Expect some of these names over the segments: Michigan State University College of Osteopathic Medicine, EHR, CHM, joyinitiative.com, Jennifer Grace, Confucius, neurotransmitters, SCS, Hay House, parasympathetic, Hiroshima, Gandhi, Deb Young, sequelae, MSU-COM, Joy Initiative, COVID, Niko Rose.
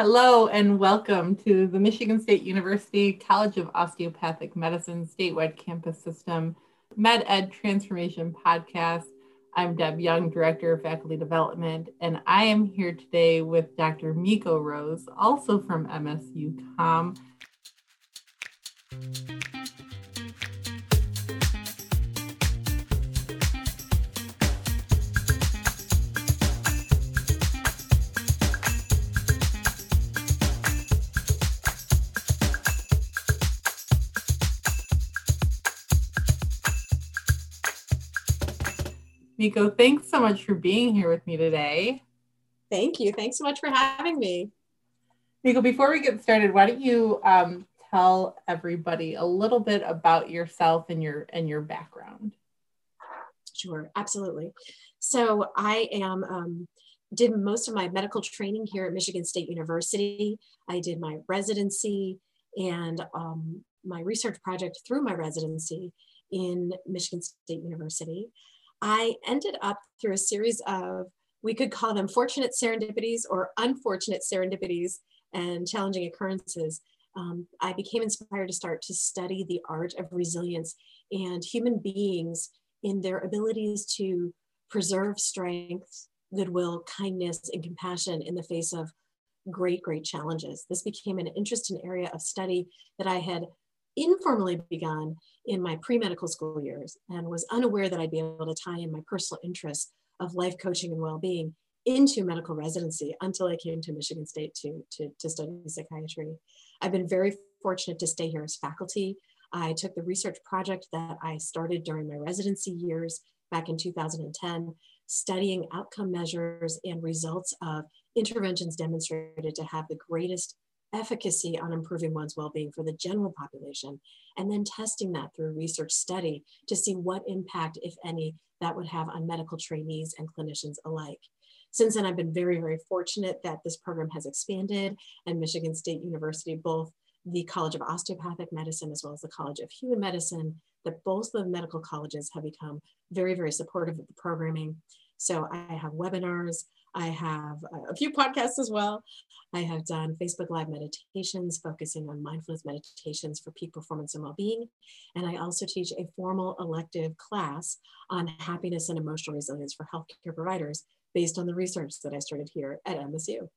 Hello and welcome to the Michigan State University College of Osteopathic Medicine Statewide Campus System Med Ed Transformation Podcast. I'm Deb Young, Director of Faculty Development, and I am here today with Dr. Niko Rose, also from MSU-COM. Niko, thanks so much for being here with me today. Thank you. Thanks so much for having me. Niko, before we get started, why don't you tell everybody a little bit about yourself and your background? Sure, absolutely. So I am did most of my medical training here at Michigan State University. I did my residency and my research project through my residency in Michigan State University. I ended up through a series of, we could call them fortunate serendipities or unfortunate serendipities and challenging occurrences. I became inspired to start to study the art of resilience and human beings in their abilities to preserve strength, goodwill, kindness, and compassion in the face of great, great challenges. This became an interesting area of study that I had informally begun in my pre-medical school years and was unaware that I'd be able to tie in my personal interest of life coaching and well-being into medical residency until I came to Michigan State to study psychiatry. I've been very fortunate to stay here as faculty. I took the research project that I started during my residency years back in 2010, studying outcome measures and results of interventions demonstrated to have the greatest efficacy on improving one's well-being for the general population, and then testing that through research study to see what impact, if any, that would have on medical trainees and clinicians alike. Since then, I've been very, very fortunate that this program has expanded and Michigan State University, both the College of Osteopathic Medicine as well as the College of Human Medicine, that both of the medical colleges have become very, very supportive of the programming. So I have webinars, I have a few podcasts as well. I have done Facebook Live meditations, focusing on mindfulness meditations for peak performance and well-being. And I also teach a formal elective class on happiness and emotional resilience for healthcare providers based on the research that I started here at MSU.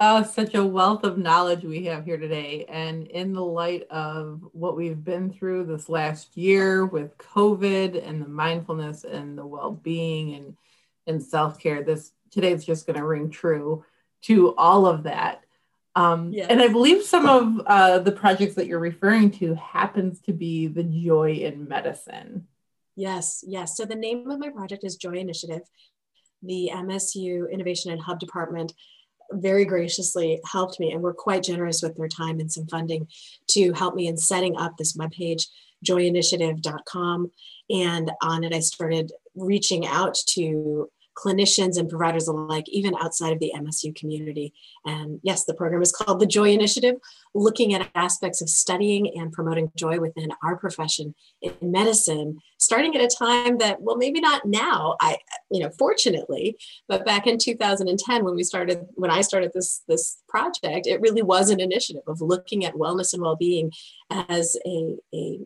Oh, such a wealth of knowledge we have here today. And in the light of what we've been through this last year with COVID and the mindfulness and the well-being and self-care, today's just going to ring true to all of that. Yes. And I believe some of the projects that you're referring to happens to be the Joy in Medicine. Yes, yes. So the name of my project is Joy Initiative. The MSU Innovation and Hub Department very graciously helped me and were quite generous with their time and some funding to help me in setting up this webpage, joyinitiative.com. And on it, I started reaching out to clinicians and providers alike, even outside of the MSU community. And yes, the program is called the Joy Initiative, looking at aspects of studying and promoting joy within our profession in medicine, starting at a time that, well, maybe not now, fortunately, but back in 2010, when I started this project, it really was an initiative of looking at wellness and well-being as a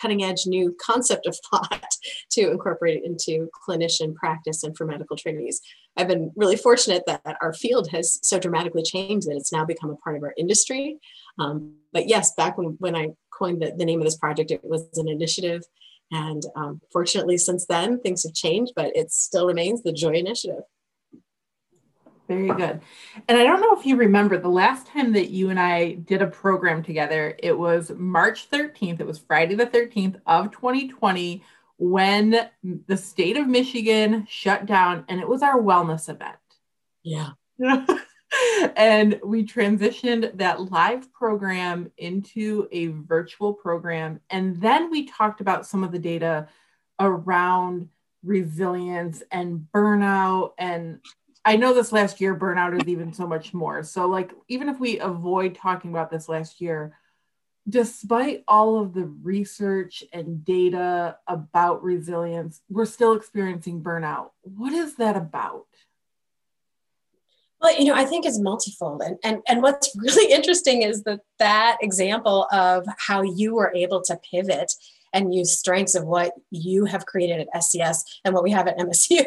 cutting edge new concept of thought to incorporate into clinician practice and for medical trainees. I've been really fortunate that our field has so dramatically changed that it's now become a part of our industry. But yes, back when I coined the name of this project, it was an initiative. And fortunately, since then, things have changed, but it still remains the Joy Initiative. Very good. And I don't know if you remember the last time that you and I did a program together, it was March 13th. It was Friday the 13th of 2020 when the state of Michigan shut down, and it was our wellness event. Yeah. And we transitioned that live program into a virtual program. And then we talked about some of the data around resilience and burnout, and I know this last year, burnout is even so much more. So like, even if we avoid talking about this last year, despite all of the research and data about resilience, we're still experiencing burnout. What is that about? Well, you know, I think it's multifold. And what's really interesting is that example of how you were able to pivot and use strengths of what you have created at SCS and what we have at MSU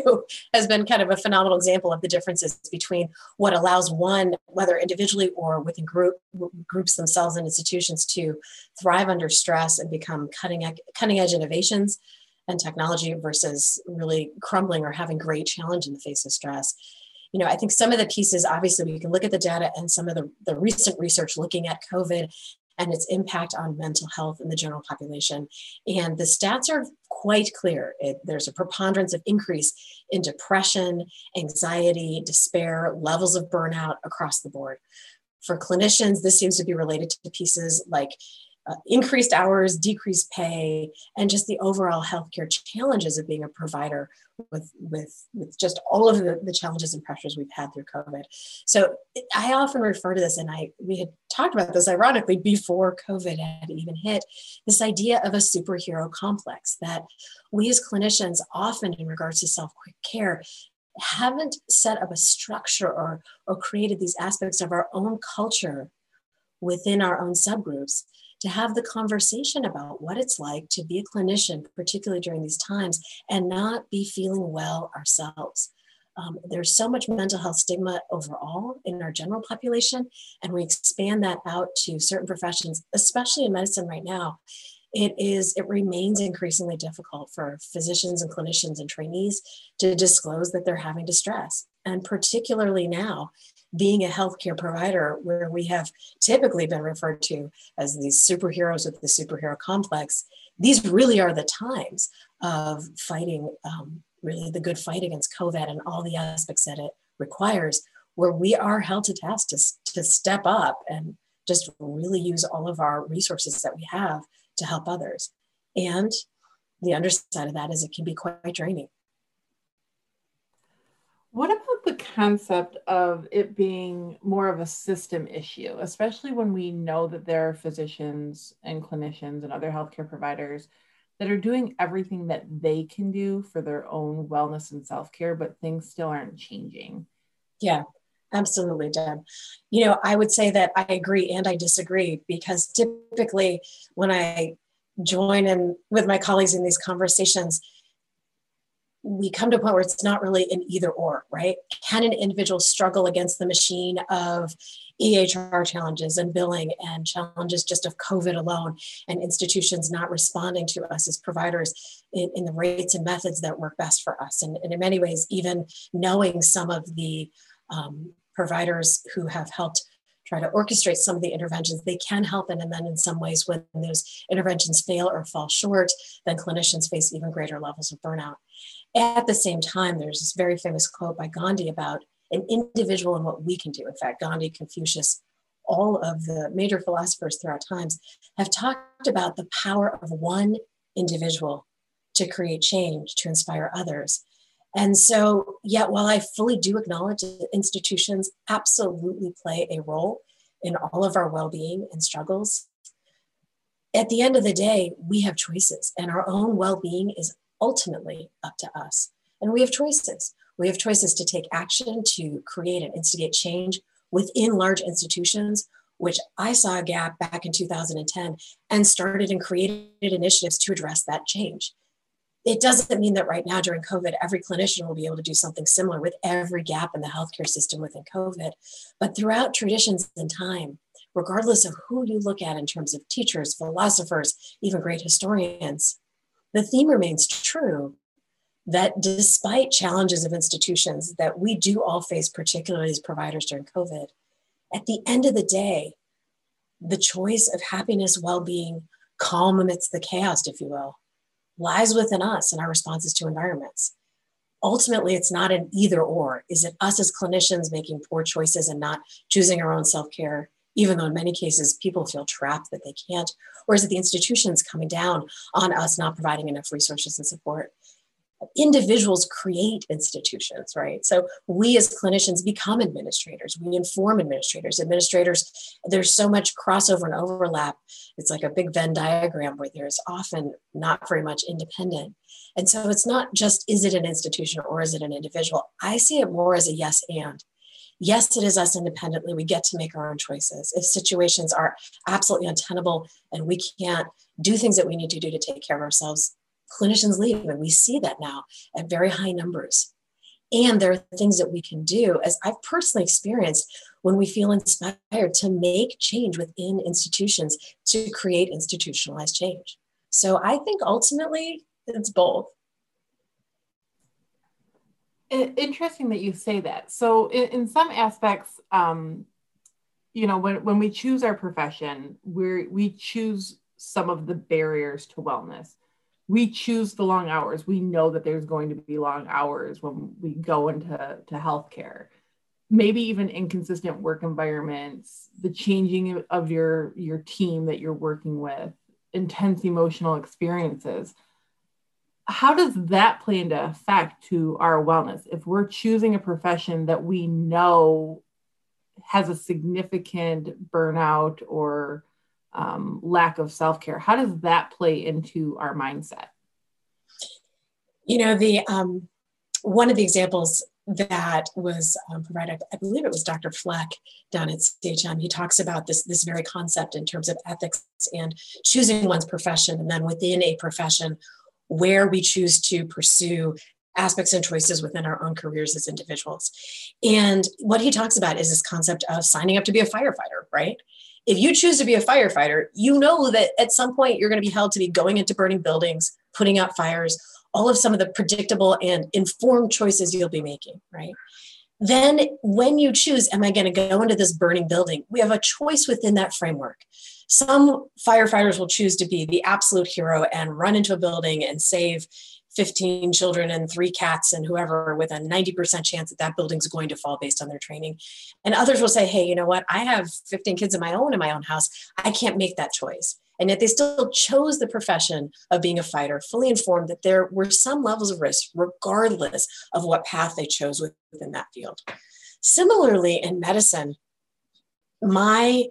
has been kind of a phenomenal example of the differences between what allows one, whether individually or within groups themselves and institutions, to thrive under stress and become cutting edge innovations and technology versus really crumbling or having great challenge in the face of stress. You know, I think some of the pieces, obviously, we can look at the data and some of the recent research looking at COVID and its impact on mental health in the general population. And the stats are quite clear. There's a preponderance of increase in depression, anxiety, despair, levels of burnout across the board. For clinicians, this seems to be related to pieces like increased hours, decreased pay, and just the overall healthcare challenges of being a provider with just all of the challenges and pressures we've had through COVID. So I often refer to this, and we had talked about this ironically before COVID had even hit, this idea of a superhero complex that we as clinicians often, in regards to self-care, haven't set up a structure or created these aspects of our own culture within our own subgroups to have the conversation about what it's like to be a clinician, particularly during these times, and not be feeling well ourselves. There's so much mental health stigma overall in our general population, and we expand that out to certain professions, especially in medicine right now. It remains increasingly difficult for physicians and clinicians and trainees to disclose that they're having distress. And particularly now, being a healthcare provider, where we have typically been referred to as these superheroes with the superhero complex, these really are the times of fighting, really the good fight against COVID and all the aspects that it requires, where we are held to task to step up and just really use all of our resources that we have to help others. And the underside of that is it can be quite draining. What about the concept of it being more of a system issue, especially when we know that there are physicians and clinicians and other healthcare providers that are doing everything that they can do for their own wellness and self-care, but things still aren't changing? Yeah, absolutely, Deb. You know, I would say that I agree and I disagree, because typically when I join in with my colleagues in these conversations, we come to a point where it's not really an either or, right? Can an individual struggle against the machine of EHR challenges and billing and challenges just of COVID alone, and institutions not responding to us as providers in the rates and methods that work best for us? And in many ways, even knowing some of the providers who have helped try to orchestrate some of the interventions, they can help. And then in some ways, when those interventions fail or fall short, then clinicians face even greater levels of burnout. At the same time, there's this very famous quote by Gandhi about an individual and what we can do. In fact, Gandhi, Confucius, all of the major philosophers throughout times have talked about the power of one individual to create change, to inspire others. And so, yet, while I fully do acknowledge that institutions absolutely play a role in all of our well-being and struggles, at the end of the day, we have choices, and our own well-being is ultimately up to us. And we have choices. We have choices to take action, to create and instigate change within large institutions, which I saw a gap back in 2010 and started and created initiatives to address that change. It doesn't mean that right now during COVID, every clinician will be able to do something similar with every gap in the healthcare system within COVID. But throughout traditions and time, regardless of who you look at in terms of teachers, philosophers, even great historians, the theme remains true that despite challenges of institutions that we do all face, particularly as providers during COVID, at the end of the day, the choice of happiness, well-being, calm amidst the chaos, if you will, lies within us and our responses to environments. Ultimately, it's not an either or. Is it us as clinicians making poor choices and not choosing our own self-care, even though in many cases people feel trapped that they can't? Or is it the institutions coming down on us not providing enough resources and support? Individuals create institutions, right? So we as clinicians become administrators. We inform administrators. Administrators, there's so much crossover and overlap. It's like a big Venn diagram where there's often not very much independent. And so it's not just, is it an institution or is it an individual? I see it more as a yes and. yes, it is us independently. We get to make our own choices. If situations are absolutely untenable and we can't do things that we need to do to take care of ourselves, clinicians leave, and we see that now at very high numbers. And there are things that we can do, as I've personally experienced, when we feel inspired to make change within institutions to create institutionalized change. So I think ultimately it's both. Interesting that you say that. So in some aspects, you know, when we choose our profession, we choose some of the barriers to wellness. We choose the long hours. We know that there's going to be long hours when we go into healthcare. Maybe even inconsistent work environments, the changing of your team that you're working with, intense emotional experiences. How does that play into effect to our wellness? If we're choosing a profession that we know has a significant burnout or lack of self-care, how does that play into our mindset? You know, the one of the examples that was provided, I believe it was Dr. Fleck down at CHM, he talks about this very concept in terms of ethics and choosing one's profession, and then within a profession where we choose to pursue aspects and choices within our own careers as individuals. And what he talks about is this concept of signing up to be a firefighter, right? If you choose to be a firefighter, you know that at some point you're going to be held to be going into burning buildings, putting out fires, all of some of the predictable and informed choices you'll be making, right? Then when you choose, am I going to go into this burning building? We have a choice within that framework. Some firefighters will choose to be the absolute hero and run into a building and save 15 children and 3 cats and whoever with a 90% chance that building's going to fall based on their training. And others will say, hey, you know what? I have 15 kids of my own in my own house. I can't make that choice. And yet they still chose the profession of being a fighter, fully informed that there were some levels of risk regardless of what path they chose within that field. Similarly, in medicine, my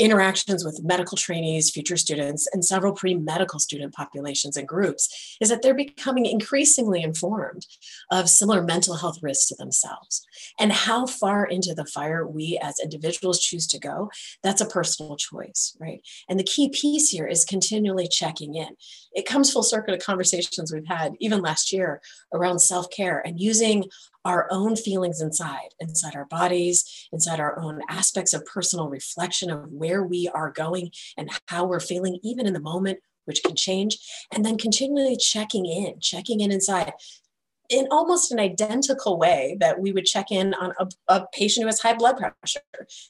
interactions with medical trainees, future students, and several pre-medical student populations and groups is that they're becoming increasingly informed of similar mental health risks to themselves. And how far into the fire we as individuals choose to go, that's a personal choice, right? And the key piece here is continually checking in. It comes full circle to conversations we've had even last year around self-care and using our own feelings inside our bodies, inside our own aspects of personal reflection of where we are going and how we're feeling, even in the moment, which can change. And then continually checking in inside in almost an identical way that we would check in on a patient who has high blood pressure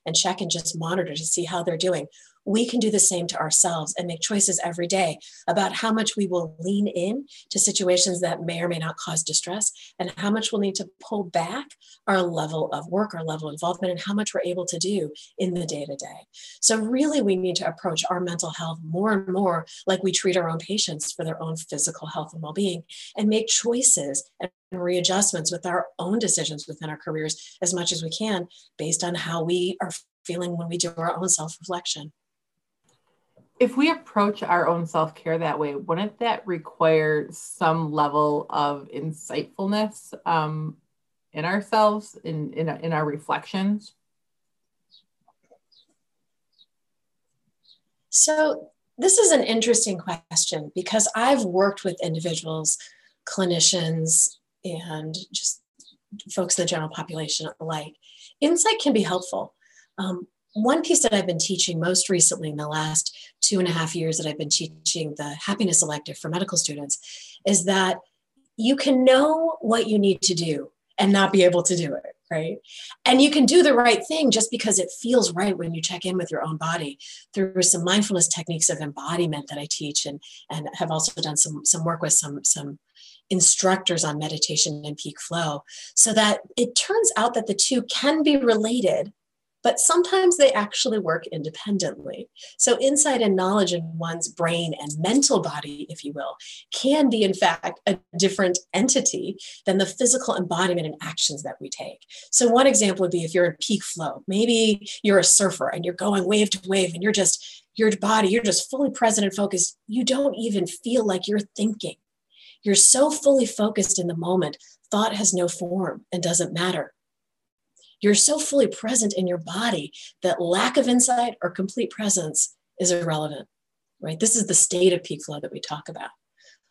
and check and just monitor to see how they're doing. We can do the same to ourselves and make choices every day about how much we will lean in to situations that may or may not cause distress and how much we'll need to pull back our level of work, our level of involvement, and how much we're able to do in the day-to-day. So really, we need to approach our mental health more and more like we treat our own patients for their own physical health and well-being, and make choices and readjustments with our own decisions within our careers as much as we can based on how we are feeling when we do our own self-reflection. If we approach our own self-care that way, wouldn't that require some level of insightfulness in ourselves, in our reflections? So this is an interesting question because I've worked with individuals, clinicians, and just folks in the general population alike. Insight can be helpful. One piece that I've been teaching most recently in the last 2.5 years that I've been teaching the happiness elective for medical students is that you can know what you need to do and not be able to do it, right? And you can do the right thing just because it feels right when you check in with your own body through some mindfulness techniques of embodiment that I teach and have also done some work with some instructors on meditation and peak flow, so that it turns out that the two can be related, but sometimes they actually work independently. So insight and knowledge in one's brain and mental body, if you will, can be in fact a different entity than the physical embodiment and actions that we take. So one example would be if you're in peak flow, maybe you're a surfer and you're going wave to wave and you're just fully present and focused. You don't even feel like you're thinking. You're so fully focused in the moment, thought has no form and doesn't matter. You're so fully present in your body that lack of insight or complete presence is irrelevant, right? This is the state of peak flow that we talk about.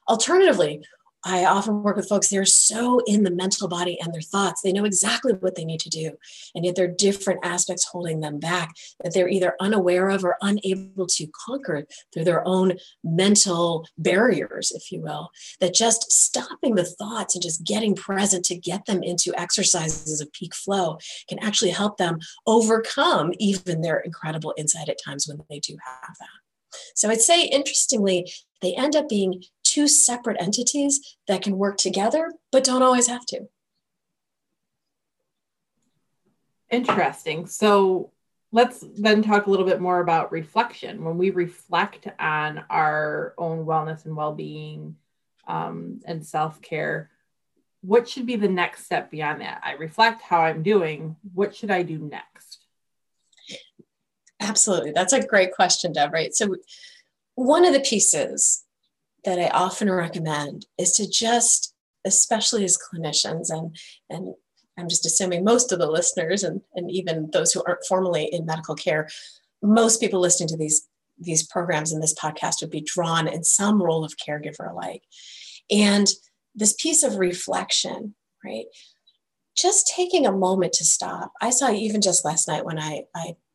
Alternatively, I often work with folks, they're so in the mental body and their thoughts, they know exactly what they need to do. And yet there are different aspects holding them back that they're either unaware of or unable to conquer through their own mental barriers, if you will, that just stopping the thoughts and just getting present to get them into exercises of peak flow can actually help them overcome even their incredible insight at times when they do have that. So I'd say, interestingly, they end up being two separate entities that can work together, but don't always have to. Interesting. So let's then talk a little bit more about reflection. When we reflect on our own wellness and well-being and self-care, what should be the next step beyond that? I reflect how I'm doing. What should I do next? Absolutely. That's a great question, Deb, right? So one of the pieces that I often recommend is to just, especially as clinicians, and I'm just assuming most of the listeners and even those who aren't formally in medical care, most people listening to these programs and this podcast would be drawn in some role of caregiver alike. And this piece of reflection, right? Just taking a moment to stop. I saw even just last night when I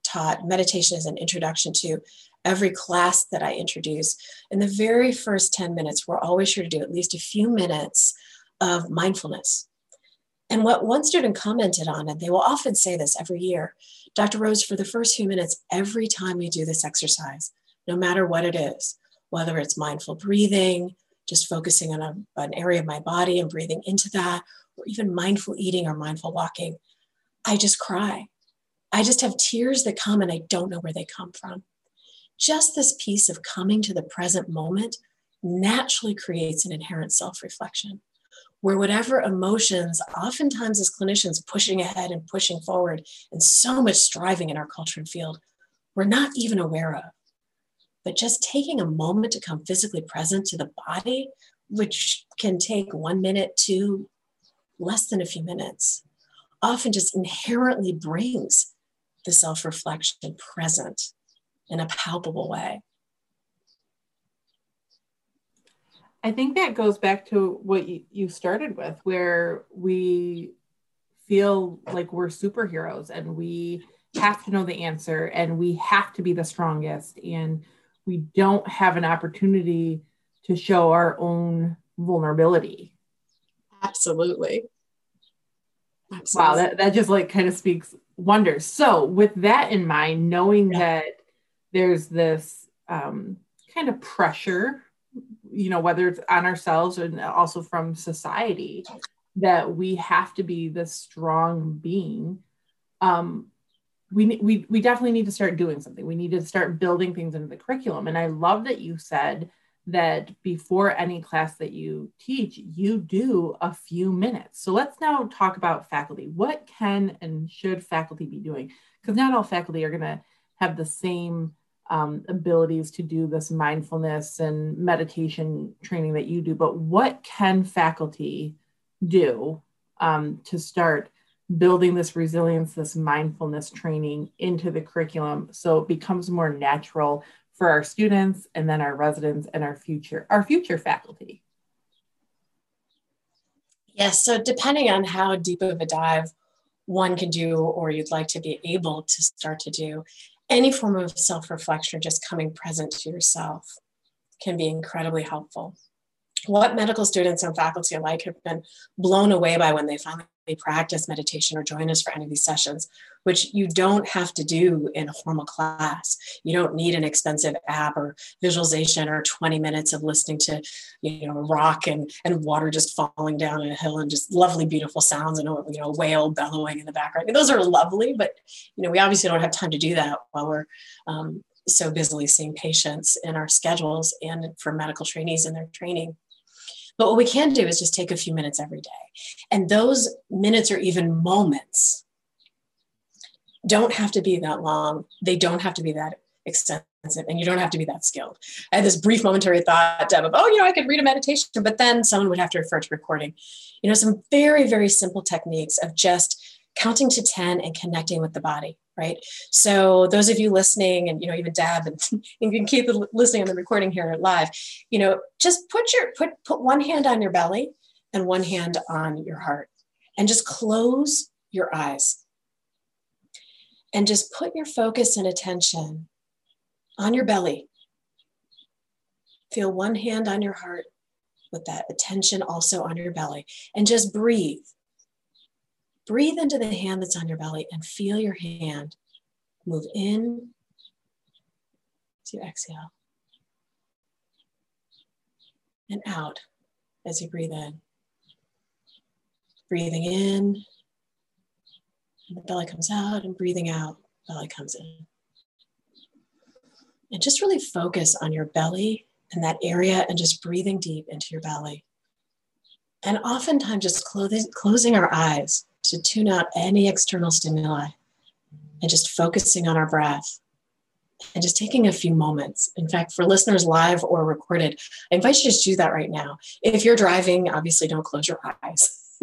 taught meditation as an introduction to every class that I introduce, in the very first 10 minutes, we're always sure to do at least a few minutes of mindfulness. And what one student commented on, and they will often say this every year, Dr. Rose, for the first few minutes, every time we do this exercise, no matter what it is, whether it's mindful breathing, just focusing on an area of my body and breathing into that, or even mindful eating or mindful walking, I just cry. I just have tears that come and I don't know where they come from. Just this piece of coming to the present moment naturally creates an inherent self-reflection, where whatever emotions, oftentimes as clinicians pushing ahead and pushing forward and so much striving in our culture and field, we're not even aware of. But just taking a moment to come physically present to the body, which can take 1 minute to less than a few minutes, often just inherently brings the self-reflection present in a palpable way. I think that goes back to what you started with, where we feel like we're superheroes and we have to know the answer and we have to be the strongest, and we don't have an opportunity to show our own vulnerability. Absolutely. Wow, that just like kind of speaks wonders. So with that in mind, knowing that there's this kind of pressure, you know, whether it's on ourselves and also from society, that we have to be this strong being, we definitely need to start doing something. We need to start building things into the curriculum. And I love that you said that before any class that you teach, you do a few minutes. So let's now talk about faculty. What can and should faculty be doing? Because not all faculty are going to have the same abilities to do this mindfulness and meditation training that you do, but what can faculty do to start building this resilience, this mindfulness training into the curriculum so it becomes more natural for our students and then our residents and our future faculty? Yes, so depending on how deep of a dive one can do or you'd like to be able to start to do, any form of self-reflection, just coming present to yourself, can be incredibly helpful. What medical students and faculty alike have been blown away by when they finally practice meditation or join us for any of these sessions, which you don't have to do in a formal class. You don't need an expensive app or visualization or 20 minutes of listening to, you know, rock and water just falling down a hill and just lovely, beautiful sounds and, you know, whale bellowing in the background. I mean, those are lovely, but, you know, we obviously don't have time to do that while we're so busily seeing patients in our schedules and for medical trainees in their training. But what we can do is just take a few minutes every day. And those minutes or even moments don't have to be that long. They don't have to be that extensive. And you don't have to be that skilled. I had this brief momentary thought, Deb, of, I could read a meditation, but then someone would have to refer to recording. You know, some very, very simple techniques of just counting to 10 and connecting with the body, right? So those of you listening and, even Deb and Keith listening on the recording here live, just put one hand on your belly and one hand on your heart and just close your eyes and just put your focus and attention on your belly. Feel one hand on your heart with that attention also on your belly, and just breathe. Breathe into the hand that's on your belly and feel your hand move in as you exhale and out as you breathe in. Breathing in, and the belly comes out, and breathing out, belly comes in. And just really focus on your belly and that area and just breathing deep into your belly. And oftentimes just closing our eyes to tune out any external stimuli and just focusing on our breath and just taking a few moments. In fact, for listeners live or recorded, I invite you to just do that right now. If you're driving, obviously don't close your eyes,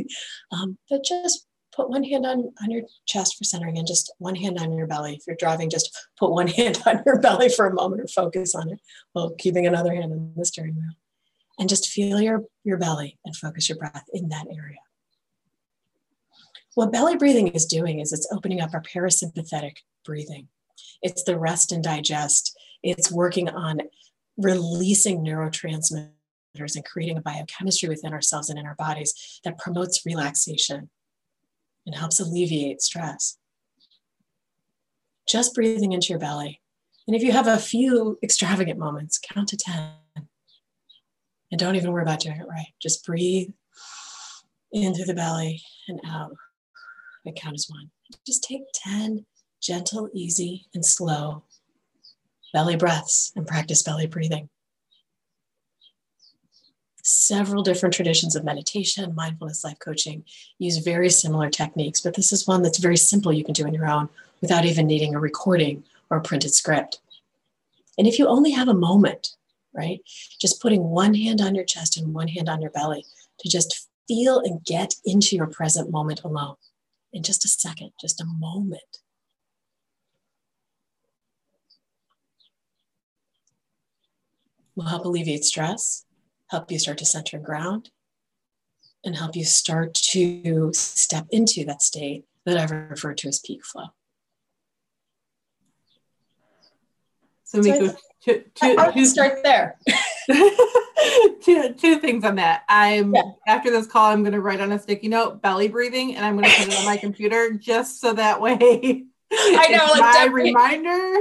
but just put one hand on your chest for centering and just one hand on your belly. If you're driving, just put one hand on your belly for a moment or focus on it while keeping another hand on the steering wheel. And just feel your belly and focus your breath in that area. What belly breathing is doing is it's opening up our parasympathetic breathing. It's the rest and digest. It's working on releasing neurotransmitters and creating a biochemistry within ourselves and in our bodies that promotes relaxation and helps alleviate stress. Just breathing into your belly. And if you have a few extravagant moments, count to 10. And don't even worry about doing it right. Just breathe in through the belly and out. I count as one. Just take 10 gentle, easy, and slow belly breaths and practice belly breathing. Several different traditions of meditation, mindfulness, life coaching use very similar techniques, but this is one that's very simple. You can do on your own without even needing a recording or a printed script. And if you only have a moment, right, just putting one hand on your chest and one hand on your belly to just feel and get into your present moment alone in just a second, just a moment. Will help alleviate stress, help you start to center and ground, and help you start to step into that state that I've referred to as peak flow. So Niko, I'll start there. two things on that. After this call, I'm going to write on a sticky note, belly breathing, and I'm going to put it on my computer just so that way reminder.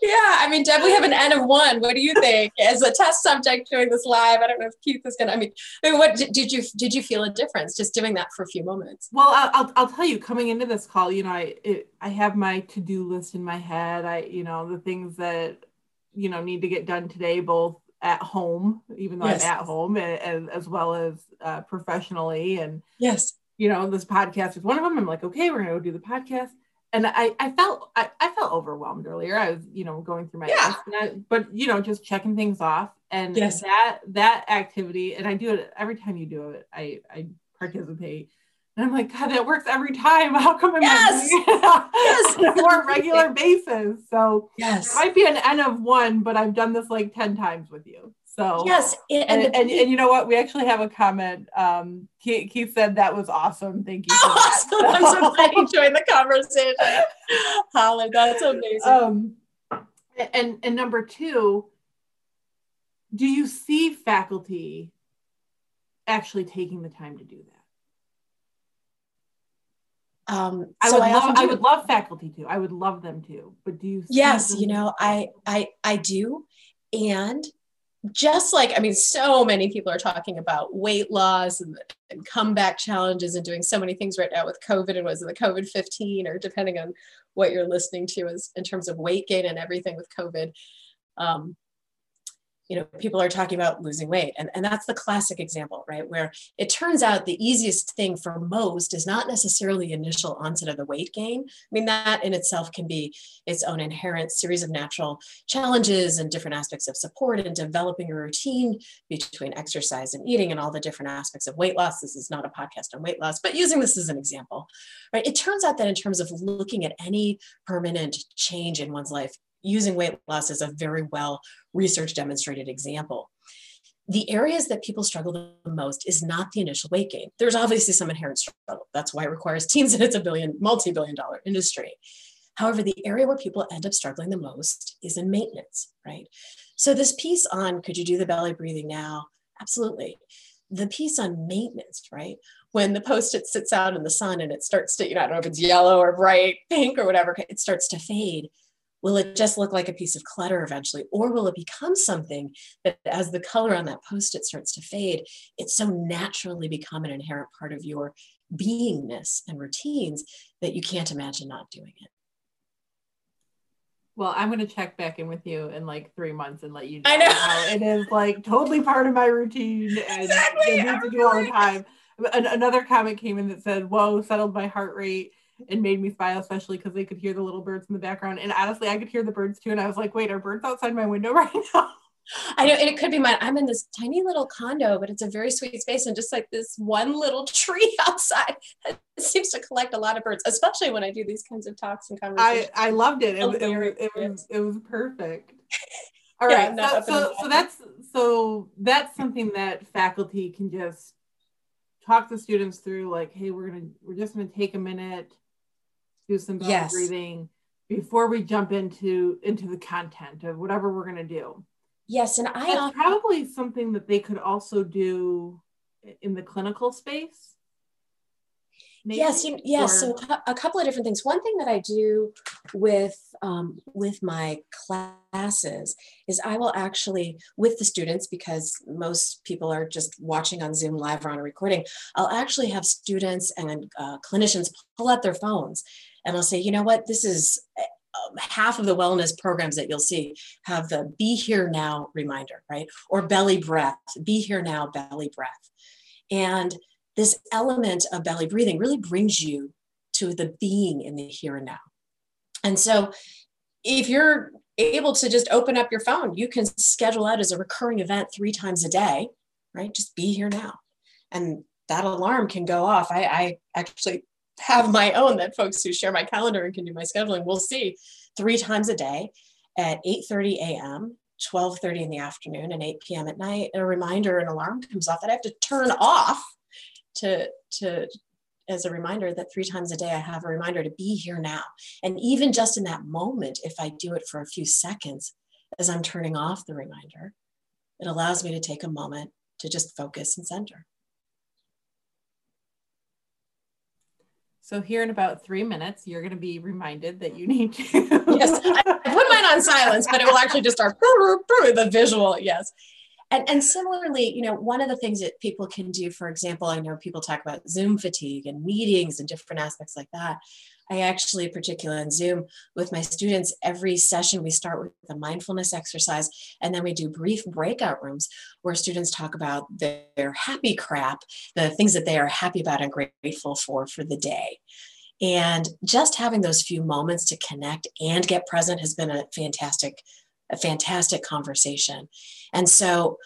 Yeah, Deb, we have an N of one. What do you think? As a test subject doing this live, I don't know if Keith is going to, what did you feel a difference just doing that for a few moments? Well, I'll tell you, coming into this call, I have my to-do list in my head. The things that, need to get done today, both at home, even though yes. I'm at home and as well as professionally. And yes, this podcast is one of them. I'm like, okay, we're going to go do the podcast. And I felt overwhelmed earlier. I was, going through my list, but just checking things off and that activity. And I do it every time you do it. I participate, and I'm like, God, that works every time. How come I'm doing it on a more regular basis? So it might be an N of one, but I've done this like 10 times with you. So yes, and you know what? We actually have a comment. Keith said that was awesome. Thank you for that. So I'm so glad you joined the conversation, Holly. That's amazing. And number two, do you see faculty actually taking the time to do that? I would love faculty to. I would love them to. But do you? Yes, I do, and. Just like, so many people are talking about weight loss and comeback challenges and doing so many things right now with COVID and was it the COVID-15 or depending on what you're listening to is in terms of weight gain and everything with COVID. you know, people are talking about losing weight. And that's the classic example, right? Where it turns out the easiest thing for most is not necessarily initial onset of the weight gain. I mean, that in itself can be its own inherent series of natural challenges and different aspects of support and developing a routine between exercise and eating and all the different aspects of weight loss. This is not a podcast on weight loss, but using this as an example, right? It turns out that in terms of looking at any permanent change in one's life, using weight loss is a very well researched demonstrated example. The areas that people struggle the most is not the initial weight gain. There's obviously some inherent struggle. That's why it requires teams and it's a multi-billion dollar industry. However, the area where people end up struggling the most is in maintenance, right? So this piece on, could you do the belly breathing now? Absolutely. The piece on maintenance, right? When the Post-it sits out in the sun and it starts to, you know, I don't know if it's yellow or bright pink or whatever, it starts to fade. Will it just look like a piece of clutter eventually? Or will it become something that as the color on that Post-it starts to fade, it's so naturally become an inherent part of your beingness and routines that you can't imagine not doing it? Well, I'm going to check back in with you in like 3 months and let you know. I know. How it is like totally part of my routine and exactly. I need to do all the time. Another comment came in that said, whoa, settled my heart rate and made me smile, especially because they could hear the little birds in the background. And honestly, I could hear the birds too. And I was like, wait, are birds outside my window right now? I know, and it could be mine. I'm in this tiny little condo, but it's a very sweet space. And just like this one little tree outside seems to collect a lot of birds, especially when I do these kinds of talks and conversations. I loved it. It was perfect. All right. Yeah, so that's something that faculty can just talk to students through, like, hey, we're just gonna take a minute, do some belly breathing before we jump into the content of whatever we're gonna do. Yes, and that's probably something that they could also do in the clinical space. Maybe? Yes. So a couple of different things. One thing that I do with my classes is I will actually, with the students, because most people are just watching on Zoom live or on a recording, I'll actually have students and clinicians pull out their phones and I'll say, you know what, this is half of the wellness programs that you'll see have the be here now reminder, right? Or belly breath, be here now, belly breath. And this element of belly breathing really brings you to the being in the here and now. And so if you're able to just open up your phone, you can schedule out as a recurring event 3 times a day, right? Just be here now. And that alarm can go off. I actually have my own that folks who share my calendar and can do my scheduling will see 3 times a day at 8:30 a.m., 12:30 in the afternoon, and 8 p.m. at night. A reminder, an alarm comes off that I have to turn off to as a reminder that 3 times a day, I have a reminder to be here now. And even just in that moment, if I do it for a few seconds, as I'm turning off the reminder, it allows me to take a moment to just focus and center. So here in about 3 minutes, you're going to be reminded that you need to. Yes, I put mine on silence, but it will actually just start the visual, yes. And similarly, you know, one of the things that people can do, for example, I know people talk about Zoom fatigue and meetings and different aspects like that. I actually, particularly on Zoom with my students, every session we start with a mindfulness exercise, and then we do brief breakout rooms where students talk about their happy crap, the things that they are happy about and grateful for the day. And just having those few moments to connect and get present has been a fantastic conversation. And so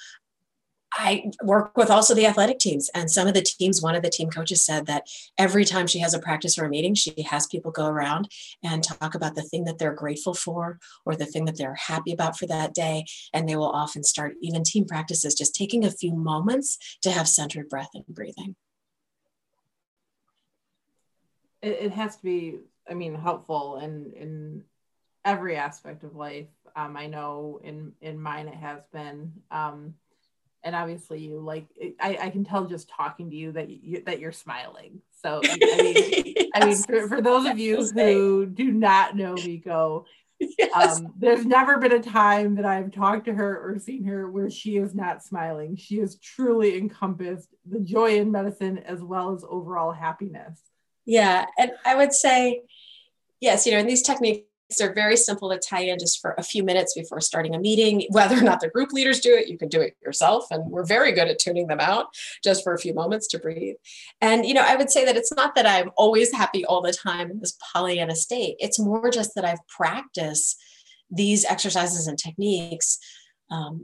I work with also the athletic teams, and some of the teams, one of the team coaches said that every time she has a practice or a meeting, she has people go around and talk about the thing that they're grateful for or the thing that they're happy about for that day. And they will often start even team practices, just taking a few moments to have centered breath and breathing. It has to be, I mean, helpful in every aspect of life. I know in mine it has been. And obviously, you like I can tell just talking to you that you're smiling. So I mean, yes. I mean for those of you who do not know Niko, yes. There's never been a time that I've talked to her or seen her where she is not smiling. She has truly encompassed the joy in medicine as well as overall happiness. Yeah, and I would say yes. You know, in these techniques, They're very simple to tie in just for a few minutes before starting a meeting. Whether or not the group leaders do it, you can do it yourself. And we're very good at tuning them out just for a few moments to breathe. And, you know, I would say that it's not that I'm always happy all the time in this Pollyanna state. It's more just that I've practiced these exercises and techniques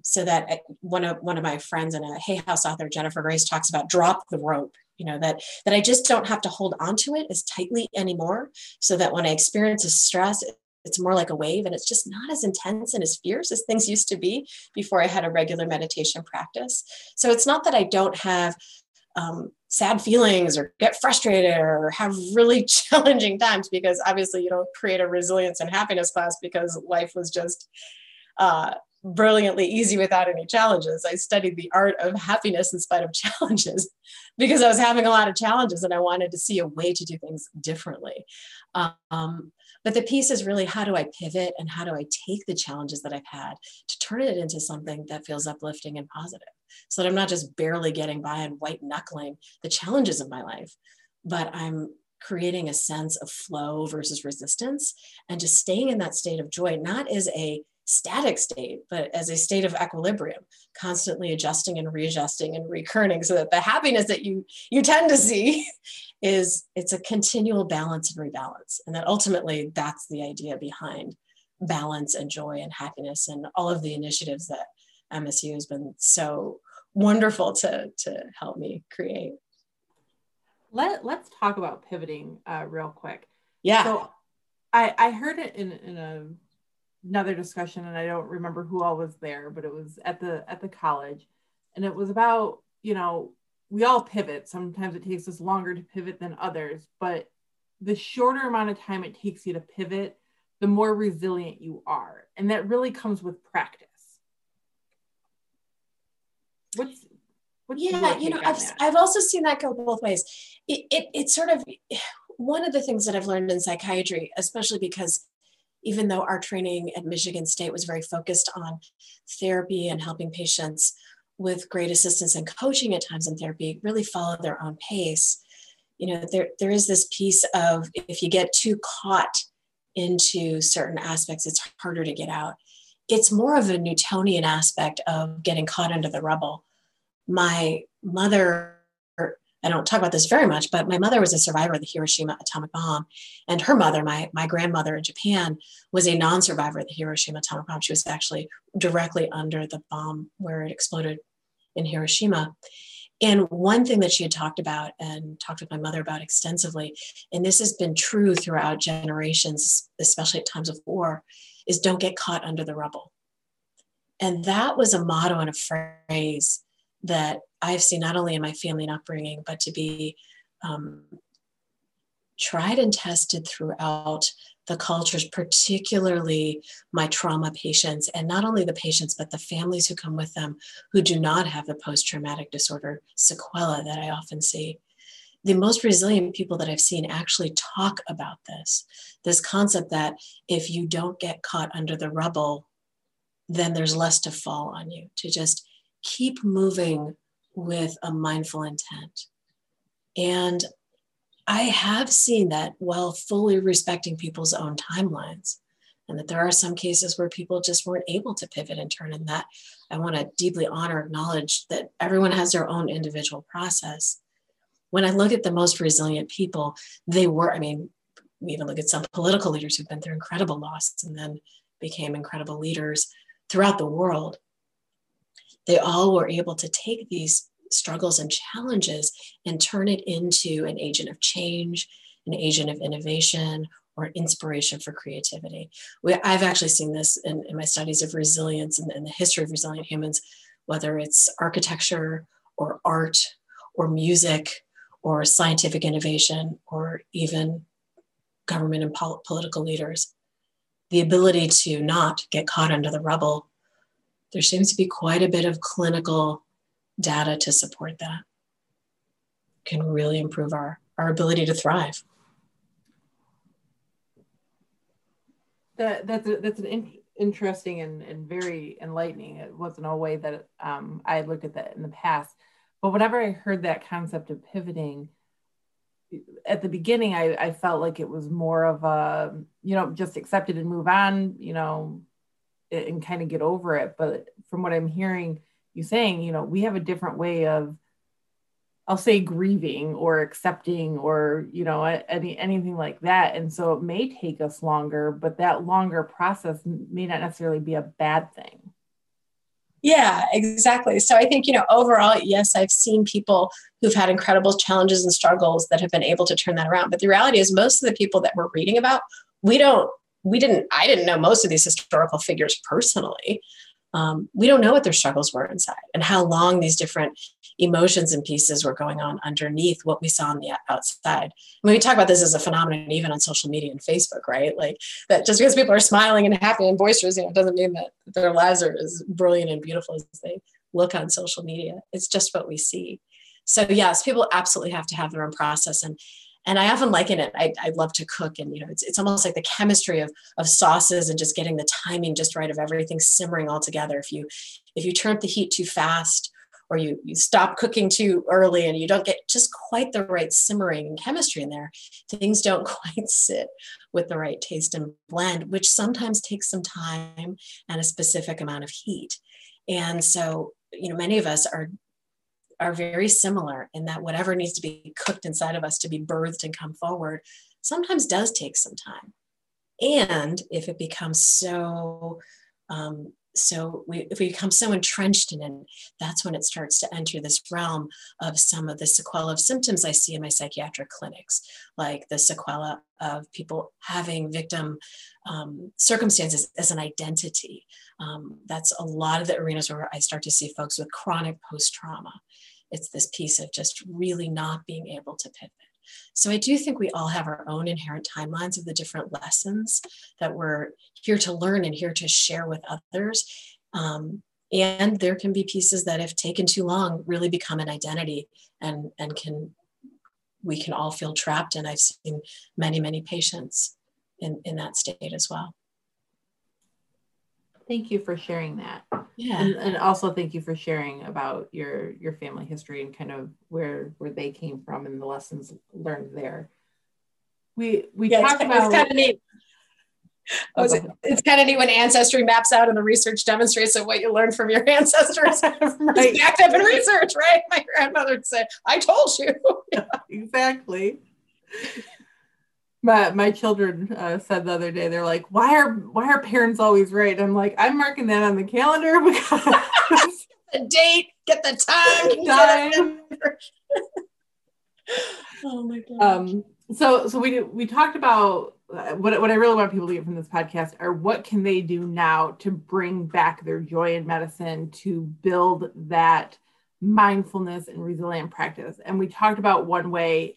so that one of my friends and a Hay House author, Jennifer Grace, talks about drop the rope. You know, that I just don't have to hold onto it as tightly anymore, so that when I experience a stress, it's more like a wave, and it's just not as intense and as fierce as things used to be before I had a regular meditation practice. So it's not that I don't have sad feelings or get frustrated or have really challenging times, because obviously you don't create a resilience and happiness class because life was just brilliantly easy without any challenges. I studied the art of happiness in spite of challenges because I was having a lot of challenges and I wanted to see a way to do things differently. But the piece is really, how do I pivot and how do I take the challenges that I've had to turn it into something that feels uplifting and positive, so that I'm not just barely getting by and white knuckling the challenges of my life, but I'm creating a sense of flow versus resistance and just staying in that state of joy, not as a static state, but as a state of equilibrium, constantly adjusting and readjusting and recurring, so that the happiness that you tend to see is, it's a continual balance and rebalance. And that ultimately that's the idea behind balance and joy and happiness and all of the initiatives that MSU has been so wonderful to help me create. Let's talk about pivoting real quick. Yeah. So I heard it in another discussion, and I don't remember who all was there, but it was at the college, and it was about, you know, we all pivot. Sometimes it takes us longer to pivot than others, but the shorter amount of time it takes you to pivot, the more resilient you are. And that really comes with practice. Yeah, you know, I've also seen that go both ways. It's sort of one of the things that I've learned in psychiatry, especially because even though our training at Michigan State was very focused on therapy and helping patients with great assistance and coaching at times in therapy really follow their own pace, you know, there is this piece of, if you get too caught into certain aspects, it's harder to get out. It's more of a Newtonian aspect of getting caught under the rubble. My mother, I don't talk about this very much, but my mother was a survivor of the Hiroshima atomic bomb. And her mother, my grandmother in Japan, was a non-survivor of the Hiroshima atomic bomb. She was actually directly under the bomb where it exploded in Hiroshima. And one thing that she had talked about and talked with my mother about extensively, and this has been true throughout generations, especially at times of war, is don't get caught under the rubble. And that was a motto and a phrase that I've seen not only in my family and upbringing, but to be tried and tested throughout the cultures, particularly my trauma patients, and not only the patients, but the families who come with them who do not have the post-traumatic disorder sequela that I often see. The most resilient people that I've seen actually talk about this concept that if you don't get caught under the rubble, then there's less to fall on you, to just keep moving with a mindful intent. And I have seen that while fully respecting people's own timelines, and that there are some cases where people just weren't able to pivot and turn, and that I want to deeply honor, acknowledge that everyone has their own individual process. When I look at the most resilient people, they were, I mean, we even look at some political leaders who've been through incredible loss and then became incredible leaders throughout the world. They all were able to take these struggles and challenges and turn it into an agent of change, an agent of innovation, or inspiration for creativity. I've actually seen this in my studies of resilience and the history of resilient humans, whether it's architecture or art or music or scientific innovation or even government and political leaders. The ability to not get caught under the rubble, there seems to be quite a bit of clinical data to support that. Can really improve our ability to thrive. That's an interesting and very enlightening. It wasn't a way that I had looked at that in the past, but whenever I heard that concept of pivoting, at the beginning, I felt like it was more of a, you know, just accept it and move on, you know, and kind of get over it. But from what I'm hearing you saying, you know, we have a different way of, I'll say, grieving or accepting or, you know, anything like that. And so it may take us longer, but that longer process may not necessarily be a bad thing. Yeah, exactly. So I think, you know, overall, yes, I've seen people who've had incredible challenges and struggles that have been able to turn that around. But the reality is most of the people that we're reading about, I didn't know most of these historical figures personally. We don't know what their struggles were inside and how long these different emotions and pieces were going on underneath what we saw on the outside. When we talk about this as a phenomenon, even on social media and Facebook, right? Like that just because people are smiling and happy and boisterous, you know, doesn't mean that their lives are as brilliant and beautiful as they look on social media. It's just what we see. So yes, people absolutely have to have their own process. And I often liken it, I love to cook, and, you know, it's almost like the chemistry of sauces and just getting the timing just right of everything simmering all together. If you turn up the heat too fast, or you stop cooking too early and you don't get just quite the right simmering and chemistry in there, things don't quite sit with the right taste and blend, which sometimes takes some time and a specific amount of heat. And so, you know, many of us are very similar in that whatever needs to be cooked inside of us to be birthed and come forward sometimes does take some time. And if it becomes so entrenched in it, that's when it starts to enter this realm of some of the sequelae of symptoms I see in my psychiatric clinics, like the sequelae of people having victim circumstances as an identity. That's a lot of the arenas where I start to see folks with chronic post-trauma. It's this piece of just really not being able to pivot. So I do think we all have our own inherent timelines of the different lessons that we're here to learn and here to share with others. And there can be pieces that if taken too long really become an identity and we can all feel trapped. And I've seen many, many patients in that state as well. Thank you for sharing that. Yeah. And also thank you for sharing about your family history and kind of where they came from and the lessons learned there. We talked about— it's kind of neat. It's kind of neat when ancestry maps out and the research demonstrates that what you learned from your ancestors is backed up in research, right? My grandmother would say, I told you. Yeah. Exactly. My children said the other day, they're like, why are parents always right? I'm like, I'm marking that on the calendar because the date, get the time. Oh my god. So we talked about what I really want people to get from this podcast are what can they do now to bring back their joy in medicine, to build that mindfulness and resilient practice. And we talked about one way,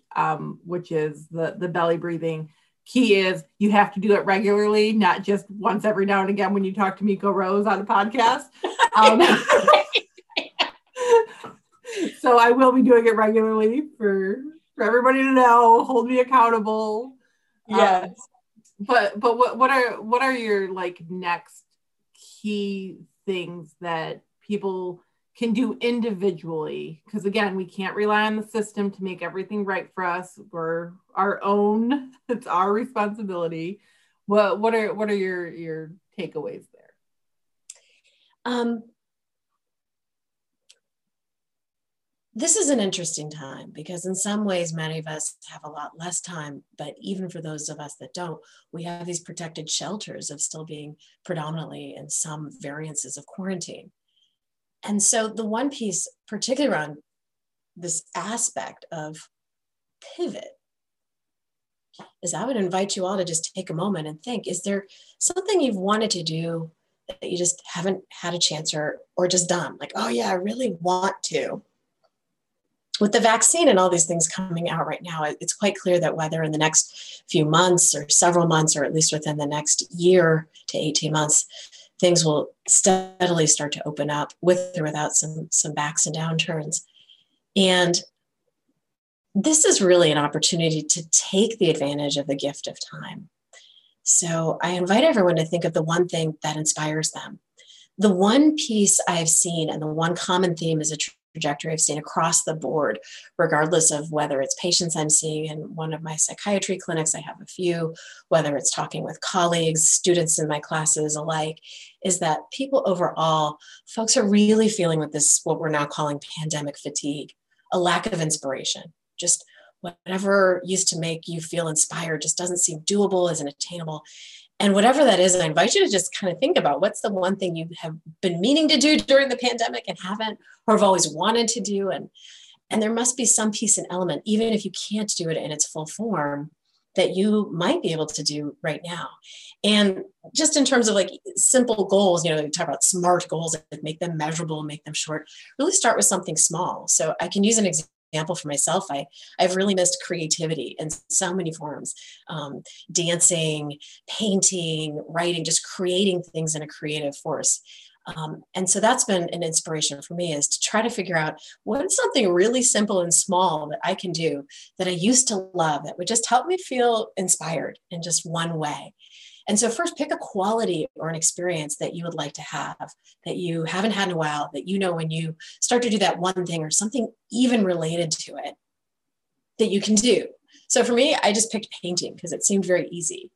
which is the belly breathing. Key is you have to do it regularly, not just once every now and again when you talk to Niko Rose on a podcast. So I will be doing it regularly for everybody to know. Hold me accountable. Yes. But what are your like next key things that people can do individually? Because again, we can't rely on the system to make everything right for us. We're our own, it's our responsibility. What are your takeaways there? This is an interesting time because in some ways, many of us have a lot less time, but even for those of us that don't, we have these protected shelters of still being predominantly in some variances of quarantine. And so the one piece, particularly around this aspect of pivot, is I would invite you all to just take a moment and think, is there something you've wanted to do that you just haven't had a chance or just done? Like, oh yeah, I really want to. With the vaccine and all these things coming out right now, it's quite clear that whether in the next few months or several months, or at least within the next year to 18 months, things will steadily start to open up with or without some backs and downturns. And this is really an opportunity to take the advantage of the gift of time. So I invite everyone to think of the one thing that inspires them. The one piece I've seen and the one common theme is a trajectory I've seen across the board, regardless of whether it's patients I'm seeing in one of my psychiatry clinics, I have a few, whether it's talking with colleagues, students in my classes alike, is that people overall, folks are really feeling with this, what we're now calling pandemic fatigue, a lack of inspiration. Just whatever used to make you feel inspired just doesn't seem doable, isn't attainable. And whatever that is, I invite you to just kind of think about what's the one thing you have been meaning to do during the pandemic and haven't, or have always wanted to do. And there must be some piece and element, even if you can't do it in its full form, that you might be able to do right now. And just in terms of like simple goals, you know, we talk about SMART goals, that make them measurable, make them short, really start with something small. So I can use an example for myself. I've really missed creativity in so many forms, dancing, painting, writing, just creating things in a creative force. And so that's been an inspiration for me, is to try to figure out what is something really simple and small that I can do that I used to love that would just help me feel inspired in just one way. And so first pick a quality or an experience that you would like to have, that you haven't had in a while, that you know when you start to do that one thing or something even related to it that you can do. So for me, I just picked painting because it seemed very easy.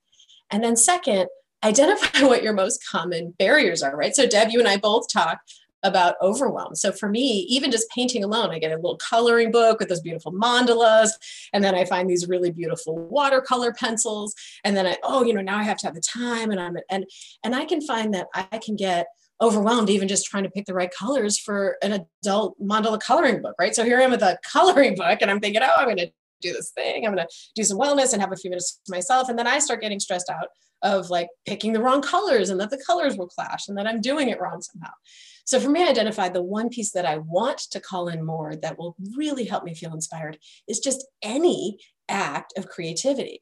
And then second, identify what your most common barriers are, right? So Deb, you and I both talk about overwhelm. So for me, even just painting alone, I get a little coloring book with those beautiful mandalas. And then I find these really beautiful watercolor pencils. And then now I have to have the time, and I can find that I can get overwhelmed even just trying to pick the right colors for an adult mandala coloring book, right? So here I am with a coloring book and I'm thinking, oh, I'm going to do this thing. I'm going to do some wellness and have a few minutes to myself. And then I start getting stressed out of like picking the wrong colors and that the colors will clash and that I'm doing it wrong somehow. So for me, I identified the one piece that I want to call in more that will really help me feel inspired is just any act of creativity.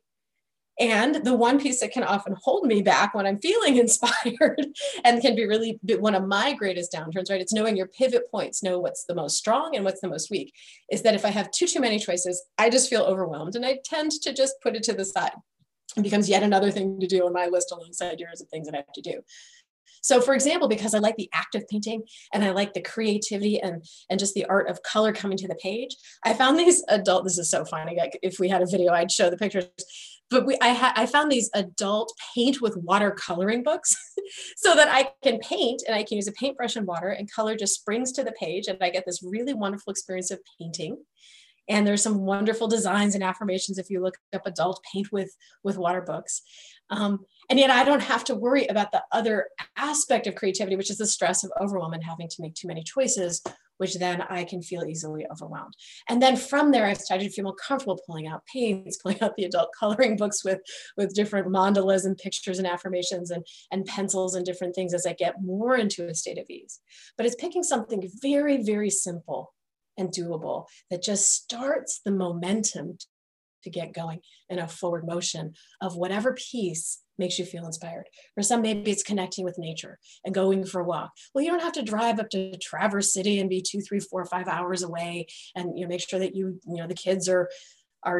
And the one piece that can often hold me back when I'm feeling inspired and can be really one of my greatest downturns, right? It's knowing your pivot points, know what's the most strong and what's the most weak, is that if I have too many choices, I just feel overwhelmed and I tend to just put it to the side. It becomes yet another thing to do on my list alongside yours of things that I have to do. So for example, because I like the act of painting and I like the creativity and just the art of color coming to the page, I found these adult, this is so funny, like if we had a video, I'd show the pictures, but I found these adult paint with water coloring books so that I can paint and I can use a paintbrush and water and color just springs to the page. And I get this really wonderful experience of painting. And there's some wonderful designs and affirmations if you look up adult paint with water books. And yet I don't have to worry about the other aspect of creativity, which is the stress of overwhelm and having to make too many choices, which then I can feel easily overwhelmed. And then from there, I've started to feel more comfortable pulling out paints, pulling out the adult coloring books with different mandalas and pictures and affirmations and pencils and different things as I get more into a state of ease. But it's picking something very, very simple and doable that just starts the momentum to get going in a forward motion of whatever piece makes you feel inspired. For some, maybe it's connecting with nature and going for a walk. Well, you don't have to drive up to Traverse City and be 2, 3, 4, 5 hours away and make sure that the kids are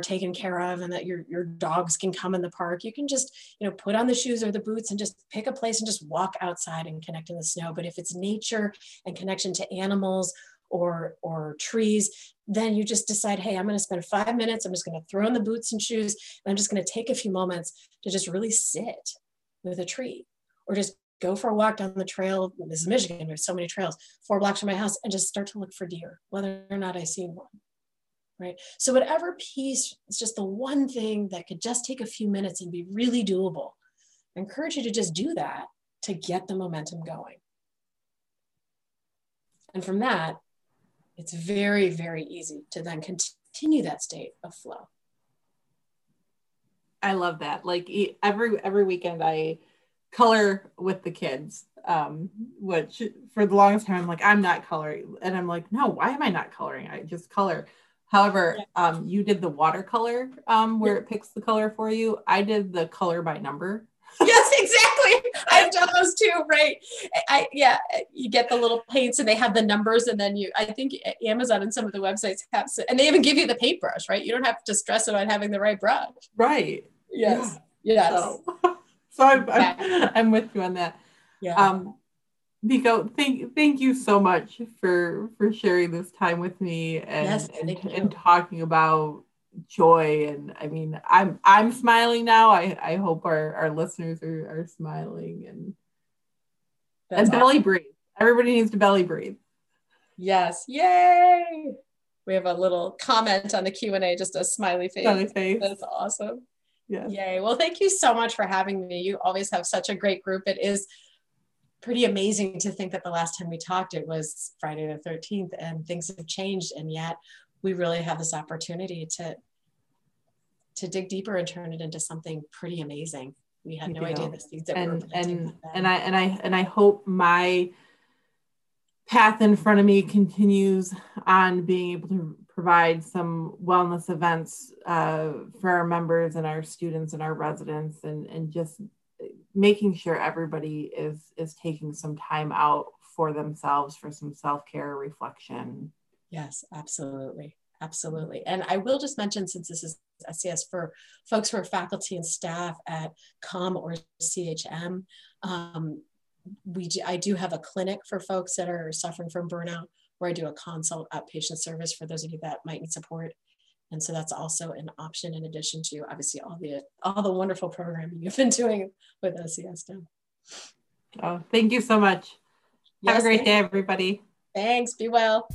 taken care of and that your dogs can come in the park. You can just, put on the shoes or the boots and just pick a place and just walk outside and connect in the snow. But if it's nature and connection to animals or trees, then you just decide, hey, I'm going to spend 5 minutes. I'm just going to throw on the boots and shoes. And I'm just going to take a few moments to just really sit with a tree or just go for a walk down the trail. This is Michigan. There's so many trails 4 blocks from my house and just start to look for deer, whether or not I see one, right? So whatever piece, it's just the one thing that could just take a few minutes and be really doable. I encourage you to just do that to get the momentum going. And from that, it's very, very easy to then continue that state of flow. I love that. Like every weekend I color with the kids, which for the longest time, I'm like, I'm not coloring. And I'm like, no, why am I not coloring? I just color. However, you did the watercolor where it picks the color for you. I did the color by number. Yes, exactly. I've done those too, right? You get the little paints and they have the numbers, and then I think Amazon and some of the websites have, and they even give you the paintbrush, right? You don't have to stress about having the right brush. Right. Yes. Yeah. Yes. So I'm with you on that. Yeah. Niko, thank you so much for sharing this time with me and talking about joy. And I mean, I'm smiling now. I hope our listeners are smiling and belly breathe. Everybody needs to belly breathe. Yes. Yay. We have a little comment on the Q&A, just a smiley face. Smiley face. That's awesome. Yeah. Yay. Well, thank you so much for having me. You always have such a great group. It is pretty amazing to think that the last time we talked, it was Friday the 13th and things have changed. And yet we really have this opportunity to dig deeper and turn it into something pretty amazing. We had no idea the things that were planning. And I hope my path in front of me continues on being able to provide some wellness events for our members and our students and our residents, and just making sure everybody is taking some time out for themselves for some self-care reflection. Yes, absolutely. Absolutely. And I will just mention, since this is SCS, for folks who are faculty and staff at COM or CHM, I do have a clinic for folks that are suffering from burnout, where I do a consult outpatient service for those of you that might need support. And so that's also an option in addition to obviously all the wonderful programming you've been doing with SCS now. Oh, thank you so much. Yes, have a great day, everybody. Thanks. Be well.